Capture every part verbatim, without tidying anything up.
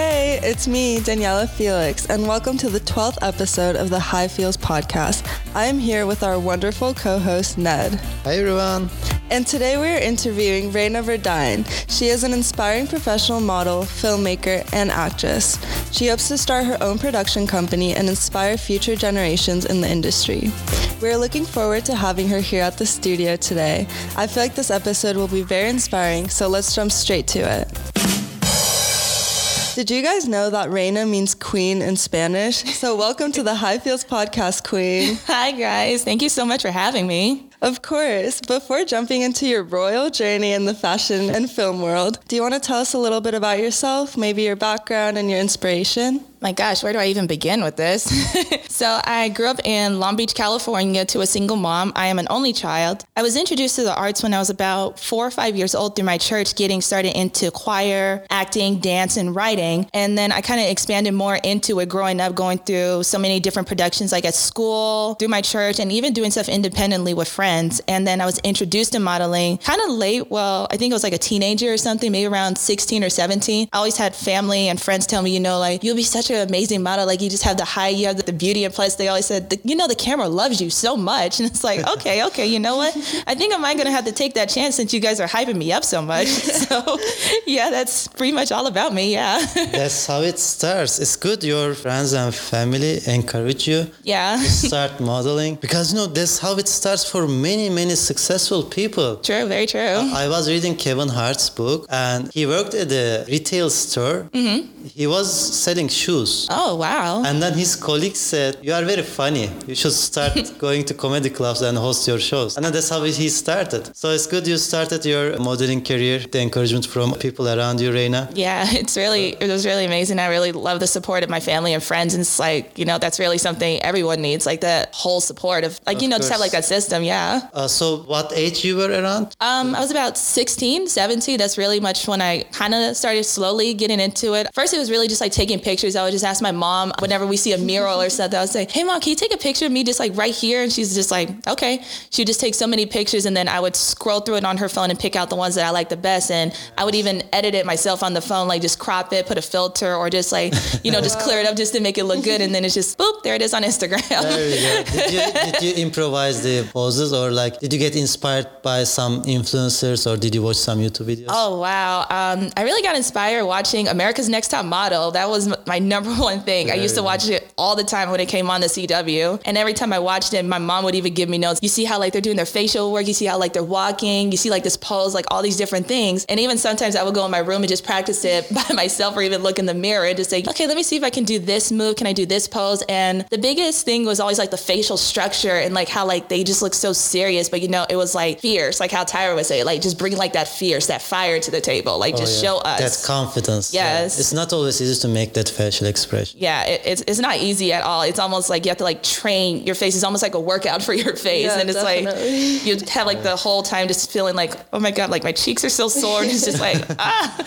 Hey, it's me, Daniela Felix, and welcome to the twelfth episode of the High Feels Podcast. I'm here with our wonderful co-host, Ned. Hi, everyone. And today we're interviewing Rayna Verdine. She is an inspiring professional model, filmmaker, and actress. She hopes to start her own production company and inspire future generations in the industry. We're looking forward to having her here at the studio today. I feel like this episode will be very inspiring, so let's jump straight to it. Did you guys know that Rayna means queen in Spanish? So welcome to the High Feels Podcast, queen. Hi, guys. Thank you so much for having me. Of course. Before jumping into your royal journey in the fashion and film world, do you want to tell us a little bit about yourself, maybe your background and your inspiration? My gosh, where do I even begin with this? So I grew up in Long Beach, California to a single mom. I am an only child. I was introduced to the arts when I was about four or five years old through my church, getting started into choir, acting, dance, and writing. And then I kind of expanded more into it growing up, going through so many different productions, like at school, through my church, and even doing stuff independently with friends. And then I was introduced to modeling kind of late. Well, I think I was like a teenager or something, maybe around sixteen or seventeen. I always had family and friends tell me, you know, like, you'll be such an amazing model, like you just have the height, you have the beauty, and plus they always said, you know, the camera loves you so much. And it's like, okay, okay, you know what, I think I'm gonna have to take that chance since you guys are hyping me up so much. So yeah, that's pretty much all about me. Yeah, that's how it starts. It's good your friends and family encourage you yeah to start modeling, because you know that's how it starts for many many successful people. True, very true. I, I was reading Kevin Hart's book, and he worked at a retail store. Mm-hmm. He was selling shoes. Oh, wow. And then his colleague said, you are very funny. You should start going to comedy clubs and host your shows. And then that's how he started. So it's good you started your modeling career, the encouragement from people around you, Rayna. Yeah, it's really, it was really amazing. I really love the support of my family and friends. And it's like, you know, that's really something everyone needs, like that whole support of, like, of you know, course. Just have like that system. Yeah. Uh, so what age you were around? Um, I was about sixteen, seventeen. That's really much when I kind of started slowly getting into it. First, it was really just like taking pictures. I would just ask my mom whenever we see a mural or something. I'll say, hey mom, can you take a picture of me just like right here? And she's just like, okay. She would just take so many pictures, and then I would scroll through it on her phone and pick out the ones that I like the best. And I would even edit it myself on the phone, like just crop it, put a filter, or just like, you know, just clear it up just to make it look good. And then it's just boop, there it is on Instagram. There you go. Did you, did you improvise the poses, or like did you get inspired by some influencers, or did you watch some YouTube videos? Oh wow, um, I really got inspired watching America's Next Top Model. That was my number Number one thing. Yeah, I used to watch it all the time when it came on the C W. And every time I watched it, my mom would even give me notes. You see how like they're doing their facial work. You see how like they're walking. You see like this pose, like all these different things. And even sometimes I would go in my room and just practice it by myself, or even look in the mirror and just say, okay, let me see if I can do this move. Can I do this pose? And the biggest thing was always like the facial structure, and like how like they just look so serious. But you know, it was like fierce, like how Tyra would say, like just bring like that fierce, that fire to the table. Like oh, just yeah. show us. That confidence. Yes. Yeah. It's not always easy to make that facial expression. Yeah, it, it's it's not easy at all. It's almost like you have to like train your face. It's almost like a workout for your face. Yeah, and it's definitely. Like you have like the whole time just feeling like, oh my God, like my cheeks are so sore. And it's just like, ah.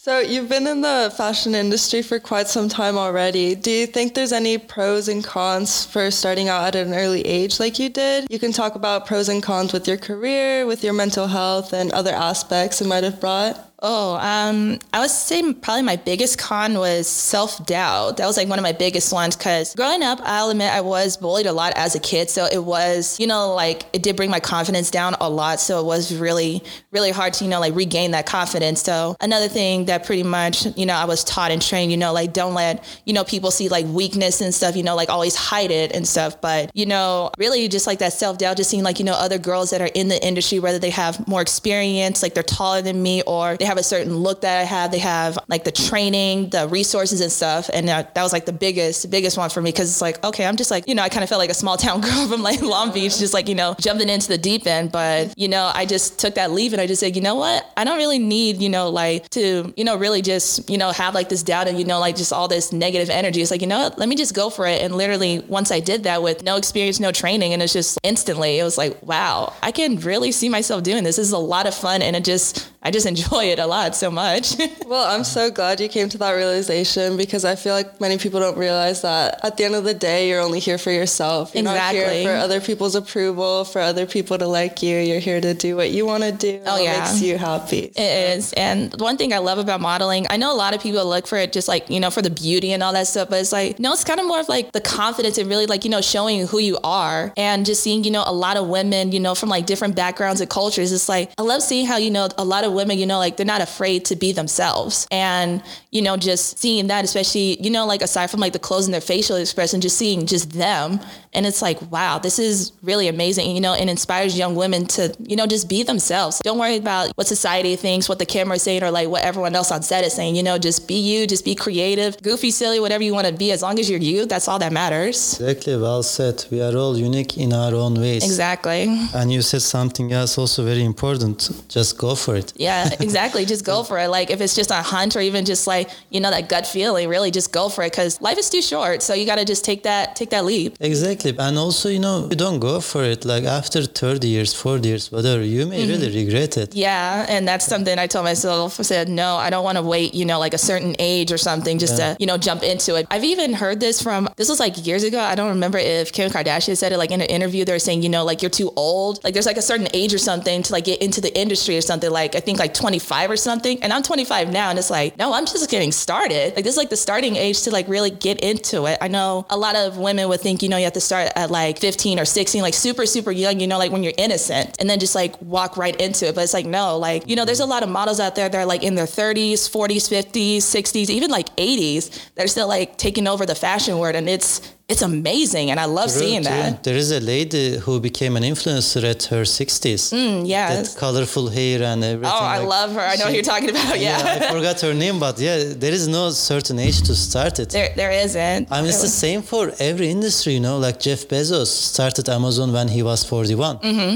So you've been in the fashion industry for quite some time already. Do you think there's any pros and cons for starting out at an early age like you did? You can talk about pros and cons with your career, with your mental health, and other aspects it might have brought. Oh, um, I would say probably my biggest con was self-doubt. That was like one of my biggest ones, because growing up, I'll admit I was bullied a lot as a kid. So it was, you know, like it did bring my confidence down a lot. So it was really, really hard to, you know, like regain that confidence. So another thing that pretty much, you know, I was taught and trained, you know, like don't let, you know, people see like weakness and stuff, you know, like always hide it and stuff. But, you know, really just like that self-doubt, just seeing like, you know, other girls that are in the industry, whether they have more experience, like they're taller than me, or they have a certain look that I have, they have like the training, the resources and stuff. And uh, that was like the biggest, biggest one for me. Cause it's like, okay, I'm just like, you know, I kind of felt like a small town girl from like Long Beach, just like, you know, jumping into the deep end. But, you know, I just took that leap and I just said, you know what, I don't really need, you know, like to, you know, really just, you know, have like this doubt and, you know, like just all this negative energy. It's like, you know what, let me just go for it. And literally once I did that with no experience, no training, and it's just instantly, it was like, wow, I can really see myself doing this. This is a lot of fun. And it just, I just enjoy it a lot so much. Well, I'm so glad you came to that realization, because I feel like many people don't realize that at the end of the day, you're only here for yourself. You're exactly. not here for other people's approval, for other people to like you. You're here to do what you want to do. Oh, yeah. It makes you happy. So. It is. And one thing I love about modeling, I know a lot of people look for it just like, you know, for the beauty and all that stuff, but it's like, no, it's kind of more of like the confidence and really like, you know, showing who you are and just seeing, you know, a lot of women, you know, from like different backgrounds and cultures. It's like, I love seeing how, you know, a lot of women, you know, like they're not afraid to be themselves. And, you know, just seeing that, especially, you know, like aside from like the clothes and their facial expression, just seeing just them. And it's like, wow, this is really amazing, you know, and inspires young women to, you know, just be themselves. Don't worry about what society thinks, what the camera is saying, or like what everyone else on set is saying, you know, just be you, just be creative, goofy, silly, whatever you want to be. As long as you're you, that's all that matters. Exactly. Well said. We are all unique in our own ways. Exactly. And you said something else also very important. Just go for it. Yeah, exactly. Just go for it. Like if it's just a hunch or even just like, you know, that gut feeling, really just go for it, because life is too short. So you got to just take that, take that leap. Exactly. And also, you know, you don't go for it. Like after thirty years, forty years, whatever, you may mm-hmm. really regret it. Yeah. And that's something I told myself. I said, no, I don't want to wait, you know, like a certain age or something just yeah. to, you know, jump into it. I've even heard this from, this was like years ago. I don't remember if Kim Kardashian said it, like in an interview, they were saying, you know, like you're too old. Like there's like a certain age or something to like get into the industry or something. Like I think like twenty-five or something. And I'm twenty-five now. And it's like, no, I'm just getting started. Like this is like the starting age to like really get into it. I know a lot of women would think, you know, you have to start at like fifteen or sixteen, like super, super young, you know, like when you're innocent, and then just like walk right into it. But it's like, no, like, you know, there's a lot of models out there that are like in their thirties, forties, fifties, sixties, even like eighties. They're still like taking over the fashion world, and it's It's amazing. And I love true, seeing true. that. There is a lady who became an influencer at her sixties. Mm, yeah. That colorful hair and everything. Oh, I like, love her. I know she, who you're talking about. Yeah. yeah. I forgot her name, but yeah, there is no certain age to start it. There, there isn't. I mean, it's it the same for every industry, you know, like Jeff Bezos started Amazon when he was forty-one. Mm-hmm.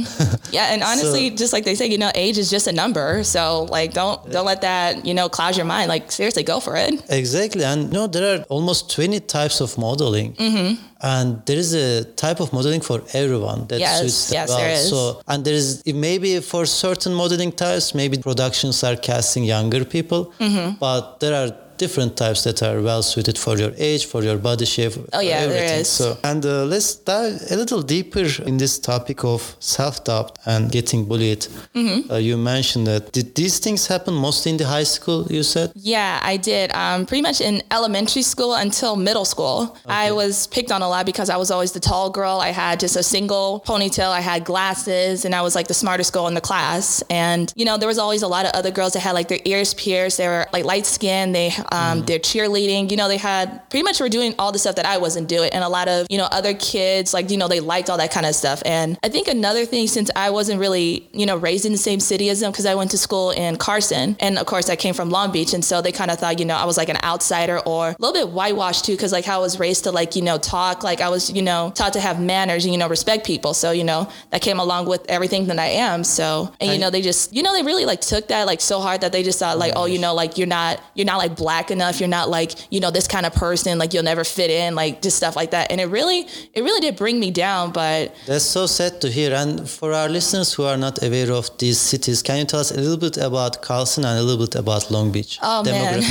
Yeah. And honestly, so, just like they say, you know, age is just a number. So like, don't, don't let that, you know, cloud your mind. Like seriously, go for it. Exactly. And you know, there are almost twenty types of modeling. Mm-hmm. And there is a type of modeling for everyone that yes, suits them yes, well. There is. So, and there is maybe for certain modeling types, maybe productions are casting younger people, mm-hmm. but there are different types that are well suited for your age, for your body shape. Oh yeah, everything. There is. So, and uh, let's dive a little deeper in this topic of self-doubt and getting bullied. Mm-hmm. Uh, you mentioned that. Did these things happen mostly in the high school, you said? Yeah, I did. Um, pretty much in elementary school until middle school. Okay. I was picked on a lot because I was always the tall girl. I had just a single ponytail. I had glasses, and I was like the smartest girl in the class. And, you know, there was always a lot of other girls that had like their ears pierced. They were like light skinned. They Um, mm-hmm. They're cheerleading, you know, they had pretty much were doing all the stuff that I wasn't doing. And a lot of, you know, other kids, like, you know, they liked all that kind of stuff. And I think another thing, since I wasn't really, you know, raised in the same city as them, because I went to school in Carson. And of course, I came from Long Beach. And so they kind of thought, you know, I was like an outsider or a little bit whitewashed, too, because like how I was raised to like, you know, talk, like I was, you know, taught to have manners and, you know, respect people. So, you know, that came along with everything that I am. So, and, you I, know, they just, you know, they really like took that like so hard that they just thought like, oh, you know, like you're not, you're not like black. enough, you're not like, you know, this kind of person, like you'll never fit in, like just stuff like that. And it really, it really did bring me down. But that's so sad to hear. And for our listeners who are not aware of these cities, can you tell us a little bit about Carson and a little bit about Long Beach? Oh man,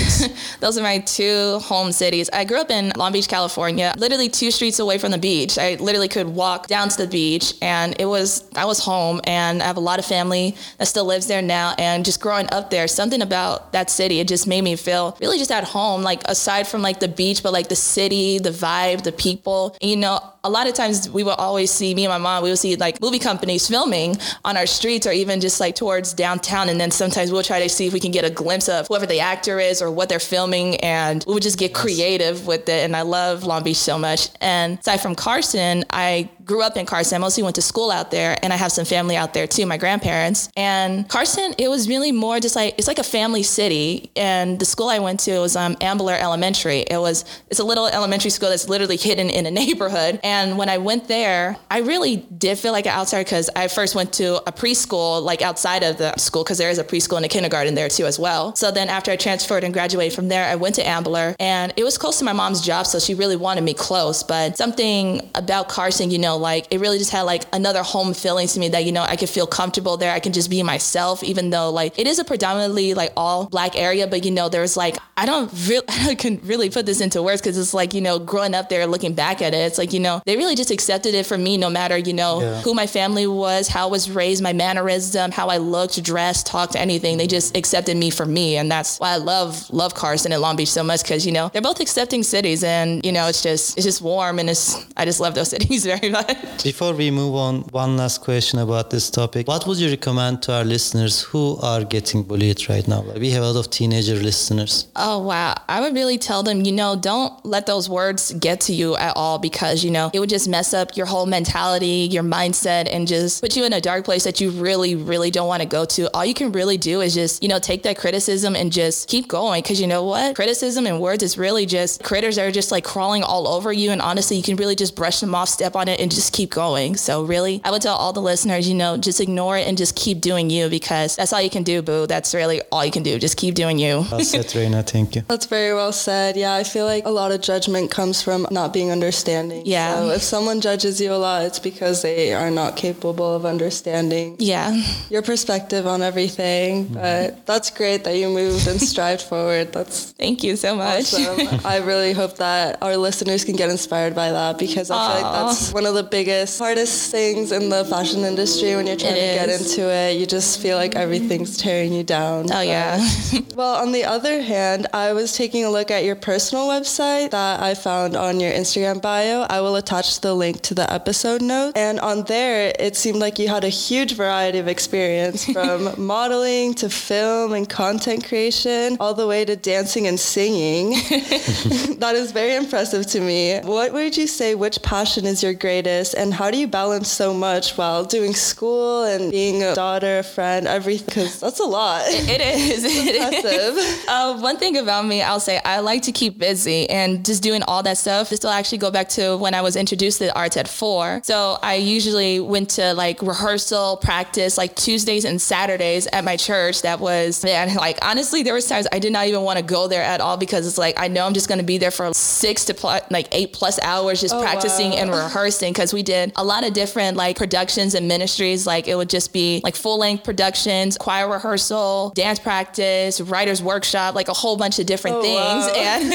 those are my two home cities. I grew up in Long Beach, California, literally two streets away from the beach. I literally could walk down to the beach, and it was, I was home, and I have a lot of family that still lives there now. And just growing up there, something about that city, it just made me feel really just at home, like aside from like the beach, but like the city, the vibe, the people, and, you know, a lot of times we would always see, me and my mom, we would see like movie companies filming on our streets or even just like towards downtown. And then sometimes we'll try to see if we can get a glimpse of whoever the actor is or what they're filming. And we would just get creative with it. And I love Long Beach so much. And aside from Carson, I grew up in Carson. I mostly went to school out there, and I have some family out there too, my grandparents. And Carson, it was really more just like, it's like a family city. And the school I went to was um, Ambler Elementary. It was, it's a little elementary school that's literally hidden in a neighborhood. And And when I went there, I really did feel like an outsider because I first went to a preschool, like outside of the school, because there is a preschool and a kindergarten there too as well. So then after I transferred and graduated from there, I went to Ambler, and it was close to my mom's job. So she really wanted me close, but something about Carson, you know, like it really just had like another home feeling to me that, you know, I could feel comfortable there. I can just be myself, even though like it is a predominantly like all black area, but you know, there's like, I don't really, I can really put this into words because it's like, you know, growing up there, looking back at it, it's like, you know, they really just accepted it for me, no matter, you know, yeah. who my family was, how I was raised, my mannerism, how I looked, dressed, talked, anything. They just accepted me for me. And that's why I love, love Carson and Long Beach so much because, you know, they're both accepting cities and, you know, it's just, it's just warm and it's, I just love those cities very much. Before we move on, one last question about this topic. What would you recommend to our listeners who are getting bullied right now? We have a lot of teenager listeners. Oh, wow. I would really tell them, you know, don't let those words get to you at all because, you know, it would just mess up your whole mentality, your mindset, and just put you in a dark place that you really, really don't want to go to. All you can really do is just, you know, take that criticism and just keep going. Because you know what? Criticism and words is really just critters that are just like crawling all over you. And honestly, you can really just brush them off, step on it, and just keep going. So really, I would tell all the listeners, you know, just ignore it and just keep doing you because that's all you can do, boo. That's really all you can do. Just keep doing you. Well said, Rayna. Thank you. That's very well said. Yeah, I feel like a lot of judgment comes from not being understanding. Yeah. So if someone judges you a lot, it's because they are not capable of understanding yeah. your perspective on everything. Mm-hmm. But that's great that you moved and strived forward. That's Thank you so much. Awesome. I really hope that our listeners can get inspired by that because I Aww. feel like that's one of the biggest, hardest things in the fashion industry when you're trying it to is. get into it. You just feel like everything's tearing you down. Oh, but, yeah. Well, on the other hand, I was taking a look at your personal website that I found on your Instagram bio. I will attach the link to the episode notes. And on there, it seemed like you had a huge variety of experience from modeling to film and content creation, all the way to dancing and singing. That is very impressive to me. What would you say, which passion is your greatest, and how do you balance so much while doing school and being a daughter, a friend, everything? Because that's a lot. It is. It impressive. Is. Uh, one thing about me, I'll say I like to keep busy and just doing all that stuff. This will actually go back to when I was introduced to the arts at four. So I usually went to like rehearsal, practice, like Tuesdays and Saturdays at my church. That was, man, like honestly, there was times I did not even want to go there there at all because it's like I know I'm just going to be there for six to pl- like eight plus hours just oh, practicing wow. and rehearsing because we did a lot of different like productions and ministries. Like it would just be like full-length productions, choir rehearsal, dance practice, writer's workshop, like a whole bunch of different oh, things wow.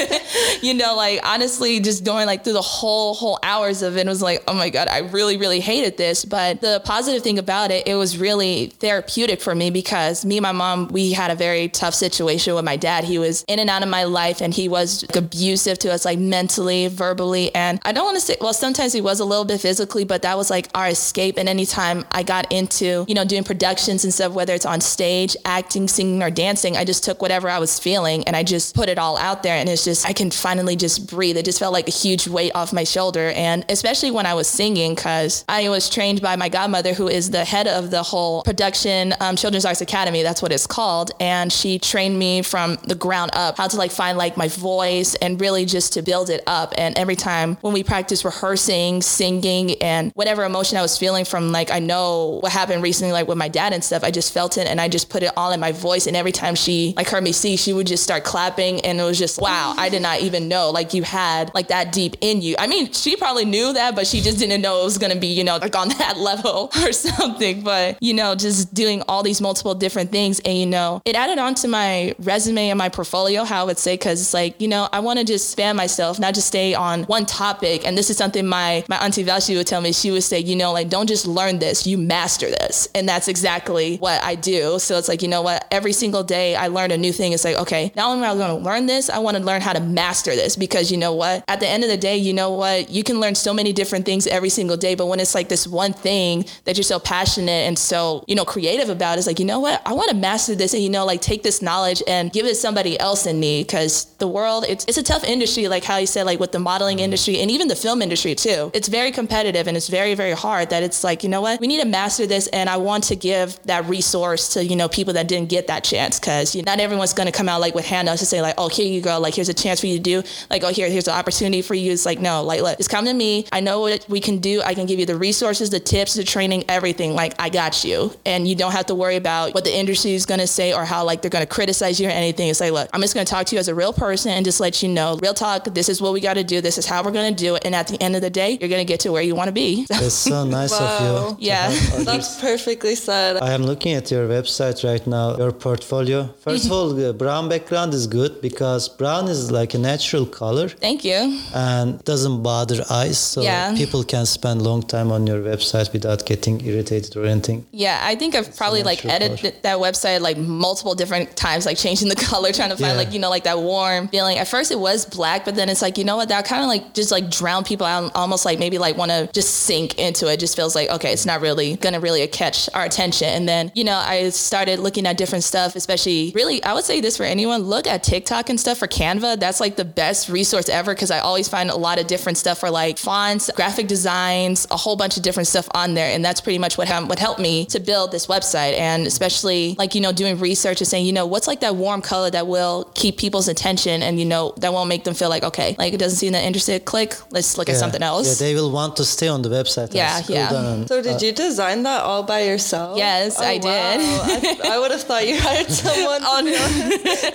and you know, like honestly just going like through the whole whole hours of it, it was like, oh my God, I really really hated this. But the positive thing about it, it was really therapeutic for me because me and my mom, we had a very tough situation with my dad. He was in and out of my life and he was like, abusive to us, like mentally, verbally, and I don't want to say, well, sometimes he was a little bit physically, but that was like our escape. And anytime I got into, you know, doing productions and stuff, whether it's on stage, acting, singing, or dancing, I just took whatever I was feeling and I just put it all out there, and it's just, I can finally just breathe. It just felt like a huge weight off my shoulder. And especially when I was singing, because I was trained by my godmother, who is the head of the whole production, um, Children's Arts Academy, that's what it's called, and she trained me from the ground up how to like find like my voice and really just to build it up. And every time when we practice rehearsing, singing, and whatever emotion I was feeling from, like, I know what happened recently, like with my dad and stuff, I just felt it and I just put it all in my voice. And every time she like heard me sing, she would just start clapping, and it was just, wow, I did not even know like you had like that deep in you. I mean, she probably knew that, but she just didn't know it was going to be, you know, like on that level or something. But, you know, just doing all these multiple different things, and, you know, it added on to my resume and my portfolio, how I would say, because it's like, you know, I want to just fan myself, not just stay on one topic. And this is something my my auntie Valshi would tell me. She would say, you know, like, don't just learn this, you master this. And that's exactly what I do. So it's like, you know what, every single day I learn a new thing. It's like, okay, not only am I going to learn this, I want to learn how to master this, because you know what, at the end of the day, you know what, you can learn so many different things every single day. But when it's like this one thing that you're so passionate and so, you know, creative about, it's like, you know what, I want to master this, and, you know, like take this knowledge and give it to somebody else in need, because the world, it's it's a tough industry, like how you said, like with the modeling industry and even the film industry too. It's very competitive and it's very, very hard, that it's like, you know what, we need to master this. And I want to give that resource to, you know, people that didn't get that chance, because you know, not everyone's going to come out like with handouts to say like, oh, here you go, like here's a chance for you to do, like, oh, here here's an opportunity for you. It's like, no, like, look, it's come to me. I know what we can do. I can give you the resources, the tips, the training, everything. Like, I got you. And you don't have to worry about what the industry is going to say or how like they're going to criticize you or anything. It's like, look, I'm just going to talk to you as a real person and just let you know, real talk, this is what we got to do. This is how we're going to do it. And at the end of the day, you're going to get to where you want to be. It's so nice wow. of you. Yeah. That's perfectly said. I am looking at your website right now, your portfolio. First of all, the brown background is good because brown is like a natural color. Thank you. And doesn't bother eyes. So yeah. people can spend long time on your website without getting irritated or anything. Yeah, I think I've it's probably like edited color. That website like multiple different times, like changing the color, trying to find yeah. like, you know, like that warm feeling. At first it was black, but then it's like, you know what, that kind of like just like drown people out, almost like maybe like want to just sink into it. Just feels like, okay, it's not really going to really catch our attention. And then, you know, I started looking at different stuff, especially really, I would say this for anyone, look at TikTok and stuff for Canva. That's like the best resource ever because I always find a lot of different stuff for like fonts, graphic designs, a whole bunch of different stuff on there. And that's pretty much what, ha- what helped me to build this website. And especially like, you know, doing research and saying, you know, what's like that warm color that will keep people's attention and, you know, that won't make them feel like, okay, like it doesn't seem that interested. Click, let's look yeah. at something else. Yeah, they will want to stay on the website. Yeah, yeah. Down. So did you design that all by yourself? Yes, oh, I wow. did. I, I would have thought you hired someone. Oh, no.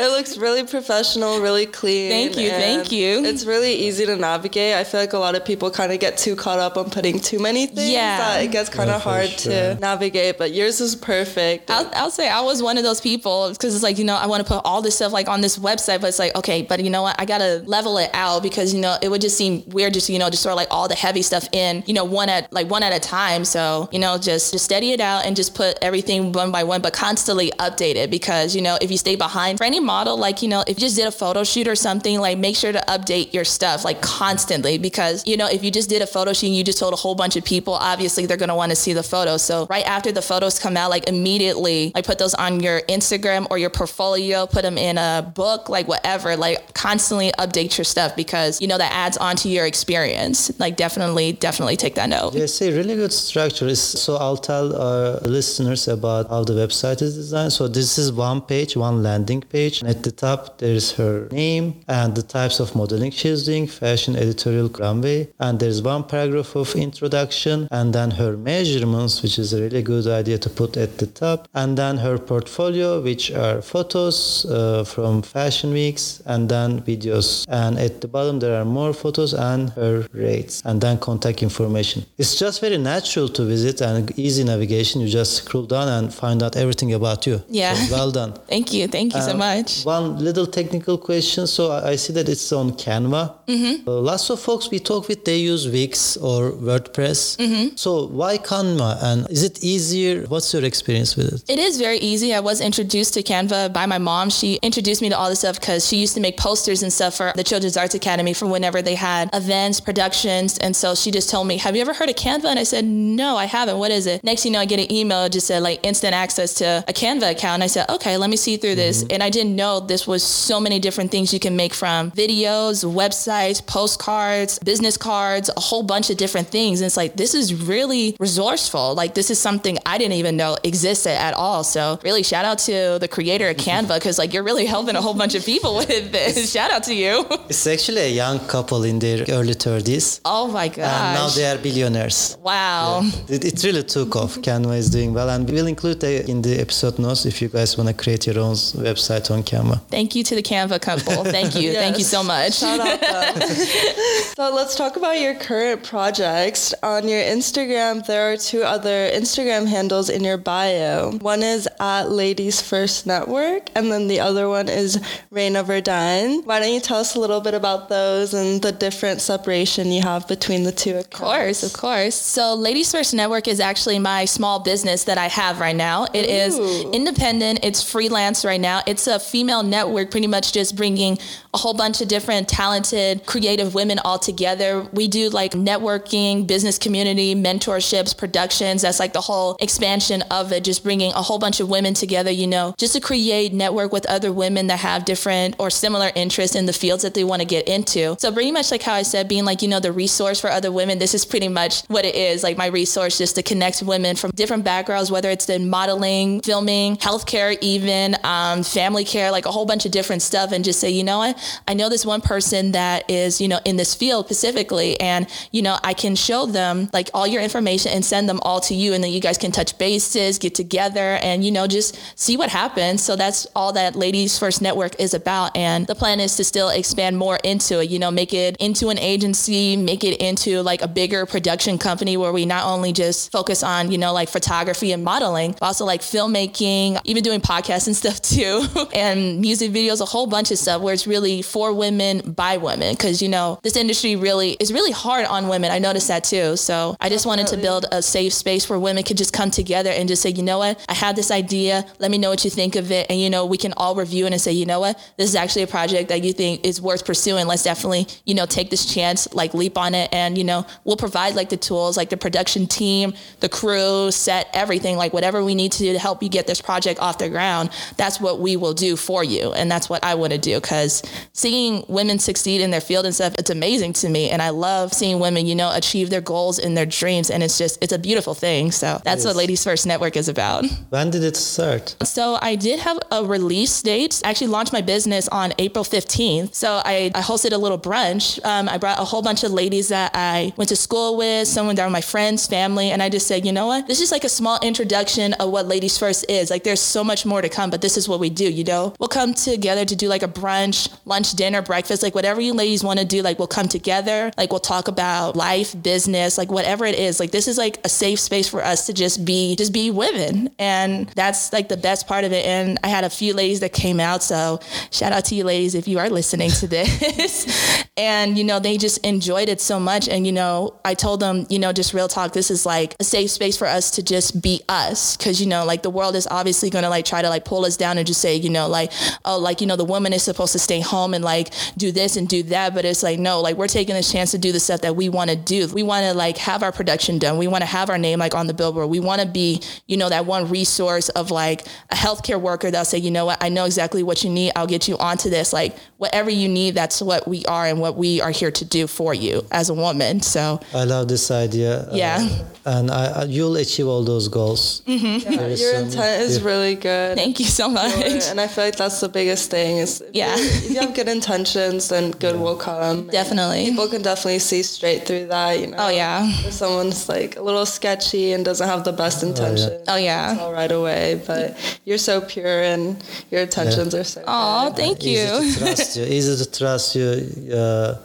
It looks really professional, really clean. Thank you, thank you. It's really easy to navigate. I feel like a lot of people kind of get too caught up on putting too many things. Yeah. That it gets kind of yeah, hard sure. to navigate, but yours is perfect. I'll, I'll say I was one of those people because it's like, you know, I want to put all this stuff like on this website, but it's like, okay, but you know what? I got to level it out because, you know, it would just seem weird just, you know, just sort of like all the heavy stuff in, you know, one at like one at a time. So, you know, just, just steady it out and just put everything one by one, but constantly update it because, you know, if you stay behind for any model, like, you know, if you just did a photo shoot or something, like make sure to update your stuff like constantly because, you know, if you just did a photo shoot and you just told a whole bunch of people, obviously they're going to want to see the photos. So right after the photos come out, like immediately, like put those on your Instagram or your portfolio, put them in a book, like whatever, like constantly update your stuff because, you know, that adds on to your experience. Like definitely, definitely take that note. Yes, a really good structure is, so I'll tell our listeners about how the website is designed. So this is one page, one landing page. And at the top, there's her name and the types of modeling she's doing, fashion, editorial, runway. And there's one paragraph of introduction and then her measurements, which is a really good idea to put at the top. And then her portfolio, which are photos uh, from fashion weeks and then videos. And at the bottom, there are more photos and her rates and then contact information. It's just very natural to visit and easy navigation. You just scroll down and find out everything about you. Yeah. So well done. Thank you. Thank you um, so much. One little technical question. So I see that it's on Canva. Mm-hmm. Uh, lots of folks we talk with, they use Wix or WordPress. Mm-hmm. So why Canva? And is it easier? What's your experience with it? It is very easy. I was introduced to Canva by my mom. She introduced me to all this stuff because she used to make posters and stuff for the Children's Arts Academy for whenever they had events, productions. And so she just told me, have you ever heard of Canva? And I said, no, I haven't. What is it? Next, you know, I get an email, just said like instant access to a Canva account. And I said, okay, let me see through this. Mm-hmm. And I didn't know this was so many different things you can make from videos, websites, postcards, business cards, a whole bunch of different things. And it's like, this is really resourceful. Like this is something I didn't even know existed at all. So really shout out to the creator of Canva because like you're really helping a whole bunch of people with this. Shout out to you. It's actually a young couple in their early thirties. Oh my gosh. And now they are billionaires. Wow. Yeah. It, it really took off. Canva is doing well. And we'll include that in the episode notes if you guys want to create your own website on Canva. Thank you to the Canva couple. Thank you. Yes. Thank you so much. Shout out them. So let's talk about your current projects. On your Instagram, there are two other Instagram handles in your bio. One is at Ladies First Network, and then the other one is Rayna Verdine. Why don't you tell us a little bit about those and the different separation you have between the two accounts? Of course, of course. So Ladies First Network is actually my small business that I have right now. It Ooh. Is independent. It's freelance right now. It's a female network, pretty much just bringing a whole bunch of different talented, creative women all together. We do like networking, business community, mentorships, productions. That's like the whole expansion of it, just bringing a whole bunch of women together, you know, just to create, network with other women that have different or similar interests in the fields that they want to get into. So pretty much like how I said, being like, you know, the resource for other women, this is pretty much what it is. Like my resource just to connect women from different backgrounds, whether it's in modeling, filming, healthcare, even um, family care, like a whole bunch of different stuff, and just say, you know what, I know this one person that is, you know, in this field specifically, specifically. And, you know, I can show them like all your information and send them all to you. And then you guys can touch bases, get together and, you know, just see what happens. So that's all that Ladies First Network is about. And the plan is to still expand more into it, you know, make it into an agency, make it into like a bigger production company where we not only just focus on, you know, like photography and modeling, but also like filmmaking, even doing podcasts and stuff too, and music videos, a whole bunch of stuff where it's really for women by women. Cause you know, this industry really is really hard on women. I noticed that too. So I just wanted to build a safe space where women could just come together and just say, you know what, I have this idea. Let me know what you think of it. And, you know, we can all review it and say, you know what, this is actually a project that you think is worth pursuing. Let's definitely, you know, take this chance, like leap on it. And, you know, we'll provide like the tools, like the production team, the crew, set, everything, like whatever we need to do to help you get this project off the ground. That's what we will do for you. And that's what I want to do. Cause seeing women succeed in their field and stuff, it's amazing to me. And I love seeing women, you know, achieve their goals and their dreams. And it's just, it's a beautiful thing. So that's yes. what Ladies First Network is about. When did it start? So I did have a release date. I actually launched my business on April fifteenth. So I, I hosted a little brunch. Um, I brought a whole bunch of ladies that I went to school with, someone that were my friends, family. And I just said, you know what, this is like a small introduction of what Ladies First is. Like there's so much more to come, but this is what we do. You know, we'll come together to do like a brunch, lunch, dinner, breakfast, like whatever you ladies want to do, like we'll come together. Like we'll talk about life, business, like whatever it is. Like this is like a safe space for us to just be, just be women. And that's like the best part of it. And I had a few ladies that came out. So shout out to you ladies if you are listening to this. And, you know, they just enjoyed it so much. And, you know, I told them, you know, just real talk, this is like a safe space for us to just be us. Cause, you know, like the world is obviously going to like try to like pull us down and just say, you know, like, oh, like, you know, the woman is supposed to stay home and like do this and do that. But it's like, no, like we're taking this chance to do the stuff that we want to do. We want to like have our production done. We want to have our name like on the billboard. We want to be, you know, that one resource of like a healthcare worker that'll say, you know what, I know exactly what you need. I'll get you onto this. Like whatever you need, that's what we are and what we are here to do for you as a woman. So I love this idea. Yeah. Uh, and I, you'll achieve all those goals. Mm-hmm. Yeah, your soon. Intent is yeah. really good. Thank you so much. Sure. And I feel like that's the biggest thing is if yeah. you, if you have good intentions, then good yeah. will come. Definitely. People can definitely see straight through that, you know. Oh yeah. If someone's like a little sketchy and doesn't have the best intention. Oh yeah. It's all right away, but you're so pure and your intentions yeah. are so good. Oh, thank and you. Easy to trust you. Easy to trust you. Uh,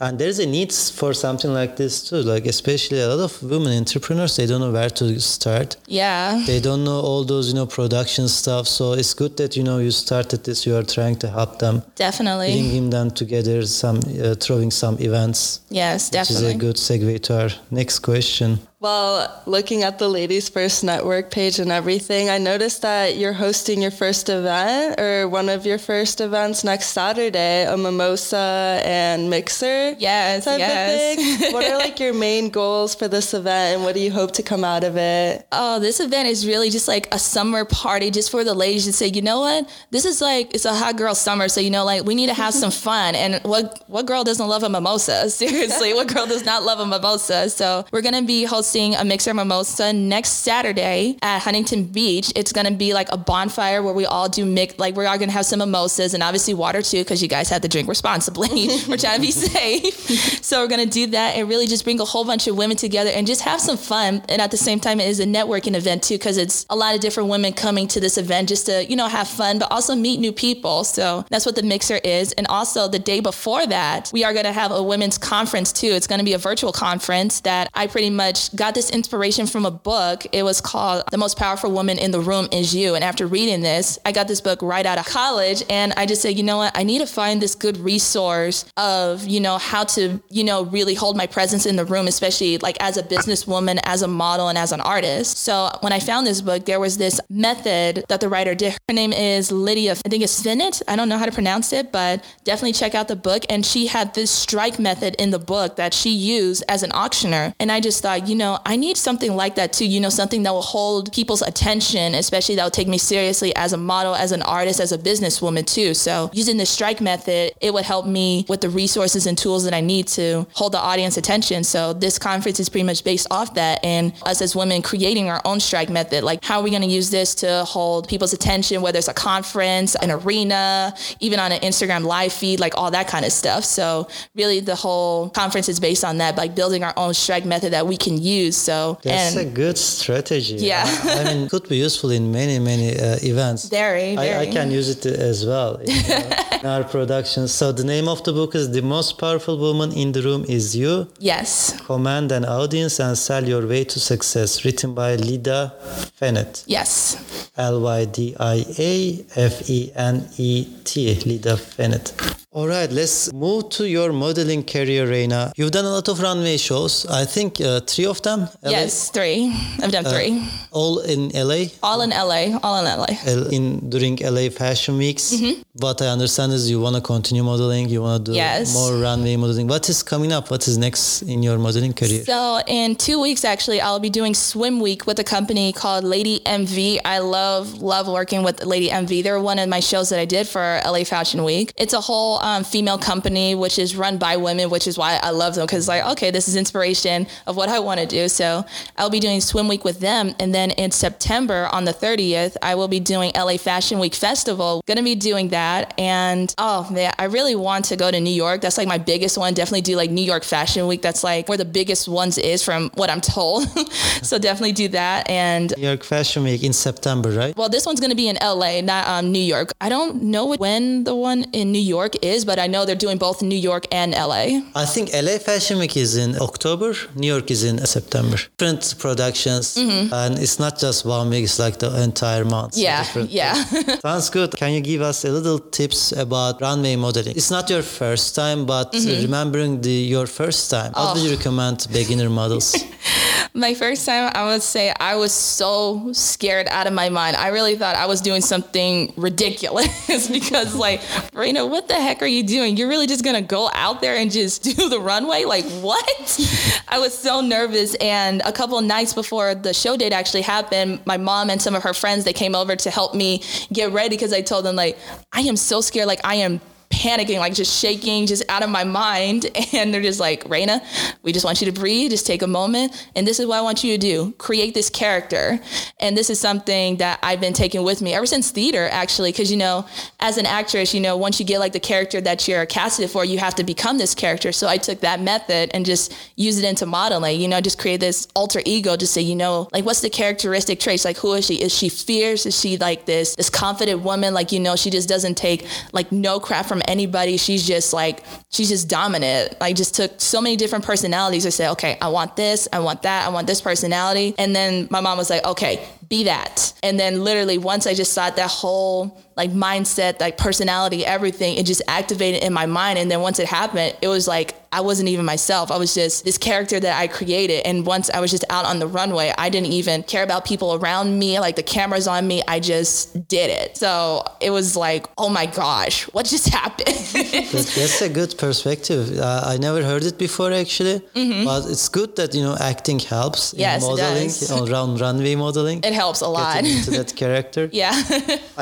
and there's a need for something like this too. Like especially a lot of women entrepreneurs, they don't know where to start. Yeah. They don't know all those, you know, production stuff. So it's good that, you know, you started this. You are trying to help them. Definitely. Bringing them together, some uh, throwing some events. Yes, definitely. Which is a good segue to our next question. Well, looking at the Ladies First Network page and everything, I noticed that you're hosting your first event or one of your first events next Saturday, a mimosa and mixer. Yes, type yes. of thing. What are like your main goals for this event and what do you hope to come out of it? Oh, this event is really just like a summer party just for the ladies to say, you know what, this is like, it's a hot girl summer. So, you know, like we need to have some fun. And what, what girl doesn't love a mimosa? Seriously, what girl does not love a mimosa? So we're going to be hosting a mixer mimosa next Saturday at Huntington Beach. It's going to be like a bonfire where we all do mix, like we are going to have some mimosas and obviously water too, because you guys have to drink responsibly. We're trying to be safe. So we're going to do that and really just bring a whole bunch of women together and just have some fun. And at the same time, it is a networking event too, because it's a lot of different women coming to this event just to, you know, have fun, but also meet new people. So that's what the mixer is. And also the day before that, we are going to have a women's conference too. It's going to be a virtual conference that I pretty much got this inspiration from a book. It was called The Most Powerful Woman in the Room is You. And after reading this, I got this book right out of college. And I just said, you know what? I need to find this good resource of, you know, how to, you know, really hold my presence in the room, especially like as a businesswoman, as a model, and as an artist. So when I found this book, there was this method that the writer did. Her name is Lydia, I think it's Fenet. I don't know how to pronounce it, but definitely check out the book. And she had this strike method in the book that she used as an auctioneer. And I just thought, you know, know, I need something like that too, you know, something that will hold people's attention, especially that will take me seriously as a model, as an artist, as a businesswoman too. So using the strike method, it would help me with the resources and tools that I need to hold the audience attention. So this conference is pretty much based off that, and us as women creating our own strike method. Like, how are we going to use this to hold people's attention, whether it's a conference, an arena, even on an Instagram live feed, like all that kind of stuff. So really the whole conference is based on that, like building our own strike method that we can use. So that's and, a good strategy. Yeah. I, I mean, it could be useful in many, many uh, events. Very, very. I, I can use it as well in, uh, in our production. So the name of the book is The Most Powerful Woman in the Room is You. Yes. Command an Audience and Sell Your Way to Success, written by Lydia Fenet. Yes. L Y D I A F E N E T, Lydia Fenet. All right, let's move to your modeling career, Rayna. You've done a lot of runway shows. I think uh, three of them? L A? Yes, three. I've done three. Uh, all in L A? All in L A. All in L A. In, during L A Fashion Weeks. Mm-hmm. What I understand is you want to continue modeling. You want to do yes. more runway modeling. What is coming up? What is next in your modeling career? So in two weeks, actually, I'll be doing swim week with a company called Lady M V. I love, love working with Lady M V. They're one of my shows that I did for L A Fashion Week. It's a whole Um, female company, which is run by women, which is why I love them, because like, okay, this is inspiration of what I want to do. So I'll be doing swim week with them. And then in September on the thirtieth, I will be doing L A Fashion Week Festival. Going to be doing that. And oh man, I really want to go to New York. That's like my biggest one. Definitely do like New York Fashion Week. That's like where the biggest ones is from what I'm told. So definitely do that. And New York Fashion Week in September, right? Well, this one's going to be in L A, not um, New York. I don't know when the one in New York is. But I know they're doing both New York and L A. I think L A Fashion Week is in October. New York is in September. Different productions. Mm-hmm. And it's not just one week. It's like the entire month. Yeah. So yeah. Sounds good. Can you give us a little tips about runway modeling? It's not your first time, but mm-hmm. remembering the, your first time. How oh. do you recommend beginner models? My first time, I would say I was so scared out of my mind. I really thought I was doing something ridiculous because like, Rayna, what the heck are you doing? You're really just going to go out there and just do the runway? Like, what? I was so nervous. And a couple of nights before the show date actually happened, my mom and some of her friends, they came over to help me get ready because I told them like, I am so scared. Like, I am panicking, like just shaking, just out of my mind. And they're just like, Rayna, we just want you to breathe. Just take a moment. And this is what I want you to do. Create this character. And this is something that I've been taking with me ever since theater, actually. Because, you know, as an actress, you know, once you get like the character that you're casted for, you have to become this character. So I took that method and just use it into modeling, you know, just create this alter ego to say, you know, like, what's the characteristic traits? Like, who is she? Is she fierce? Is she like this, this confident woman? Like, you know, she just doesn't take like no crap from anybody. She's just like, she's just dominant. I just took so many different personalities. I said, okay, I want this, I want that, I want this personality. And then my mom was like, okay, be that. And then literally once I just thought that whole like mindset, like personality, everything, it just activated in my mind. And then once it happened, it was like, I wasn't even myself. I was just this character that I created. And once I was just out on the runway, I didn't even care about people around me, like the cameras on me. I just did it. So it was like, oh my gosh, what just happened? That, that's a good perspective. Uh, I never heard it before, actually. Mm-hmm. But it's good that, you know, acting helps yes, in modeling, on run, runway modeling. It helps a lot. Getting into that character. Yeah.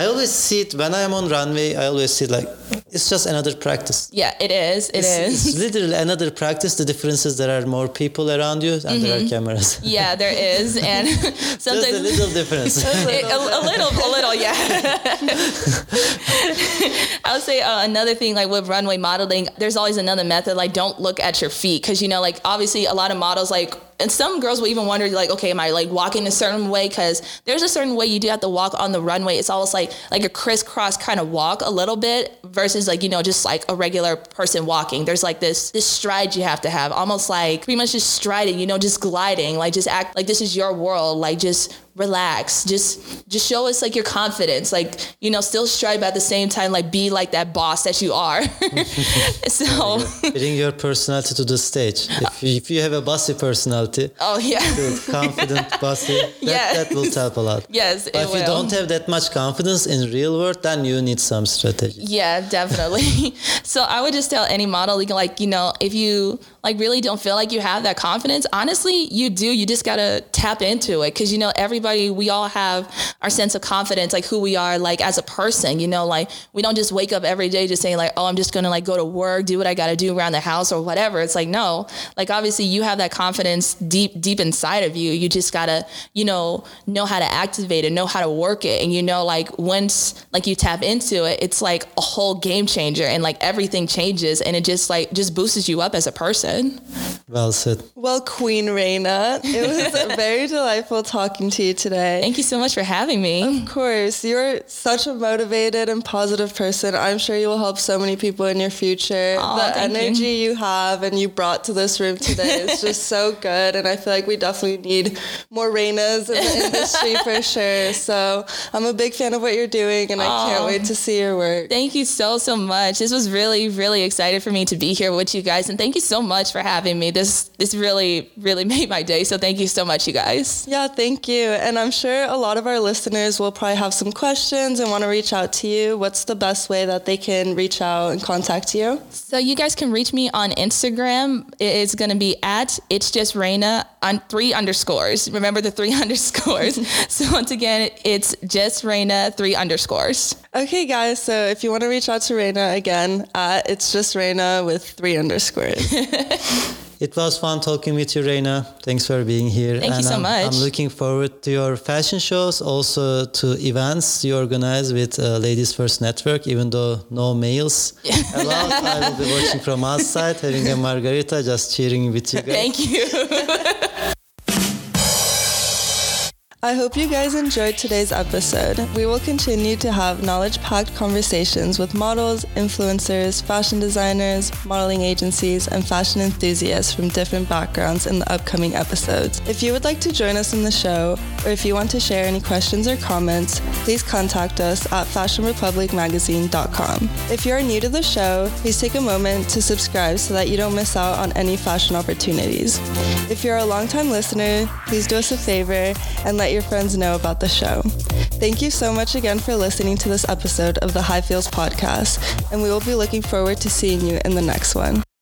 I always see it when I'm on runway. I always see it like, it's just another practice. Yeah, it is. It it's, is. It's literally another practice. The difference is there are more people around you and mm-hmm. there are cameras. Yeah, there is. And sometimes just a little difference. it, a, a little, a little, yeah. I would say uh, another thing, like with runway modeling, there's always another method. Like, don't look at your feet. Because, you know, like obviously a lot of models like, and some girls will even wonder, like, okay, am I, like, walking a certain way? Because there's a certain way you do have to walk on the runway. It's almost like like a crisscross kind of walk a little bit versus, like, you know, just, like, a regular person walking. There's, like, this this stride you have to have, almost like pretty much just striding, you know, just gliding. Like, just act like this is your world. Like, just relax, just just show us like your confidence, like, you know, still strive at the same time, like be like that boss that you are. So bring your personality to the stage. If you, if you have a bossy personality, oh yeah, confident, bossy, that, yeah. that will help a lot. Yes, but it if will. You don't have that much confidence in real world, then you need some strategy. Yeah, definitely. So I would just tell any model, like, you know, if you like really don't feel like you have that confidence, honestly, you do. You just gotta tap into it, because you know every. We all have our sense of confidence, like who we are, like as a person, you know, like we don't just wake up every day just saying like, oh, I'm just going to like go to work, do what I got to do around the house or whatever. It's like, no, like obviously you have that confidence deep, deep inside of you. You just got to, you know, know how to activate it, know how to work it. And, you know, like once like you tap into it, it's like a whole game changer and like everything changes and it just like just boosts you up as a person. Well said. Well, Queen Rayna, it was very delightful talking to you today. Thank you so much for having me. Of course. You're such a motivated and positive person. I'm sure you will help so many people in your future. Oh, the energy you. you have and you brought to this room today is just so good. And I feel like we definitely need more Raynas in the industry for sure. So I'm a big fan of what you're doing and oh, I can't wait to see your work. Thank you so, so much. This was really, really excited for me to be here with you guys. And thank you so much for having me. This, this really, really made my day. So thank you so much, you guys. Yeah, thank you. And I'm sure a lot of our listeners will probably have some questions and want to reach out to you. What's the best way that they can reach out and contact you? So you guys can reach me on Instagram. It's going to be at itsjustrayna on three underscores. Remember the three underscores. So once again, it's justrayna three underscores. Okay, guys. So if you want to reach out to Rayna again, at itsjustrayna with three underscores. It was fun talking with you, Rayna. Thanks for being here. Thank and you so I'm, much. I'm looking forward to your fashion shows, also to events you organize with uh, Ladies First Network, even though no males allowed. I will be watching from outside, having a margarita, just cheering with you guys. Thank you. I hope you guys enjoyed today's episode. We will continue to have knowledge-packed conversations with models, influencers, fashion designers, modeling agencies, and fashion enthusiasts from different backgrounds in the upcoming episodes. If you would like to join us in the show, or if you want to share any questions or comments, please contact us at fashion republic magazine dot com. If you are new to the show, please take a moment to subscribe so that you don't miss out on any fashion opportunities. If you're a longtime listener, please do us a favor and let your friends know about the show. Thank you so much again for listening to this episode of the High Feels Podcast, and we will be looking forward to seeing you in the next one.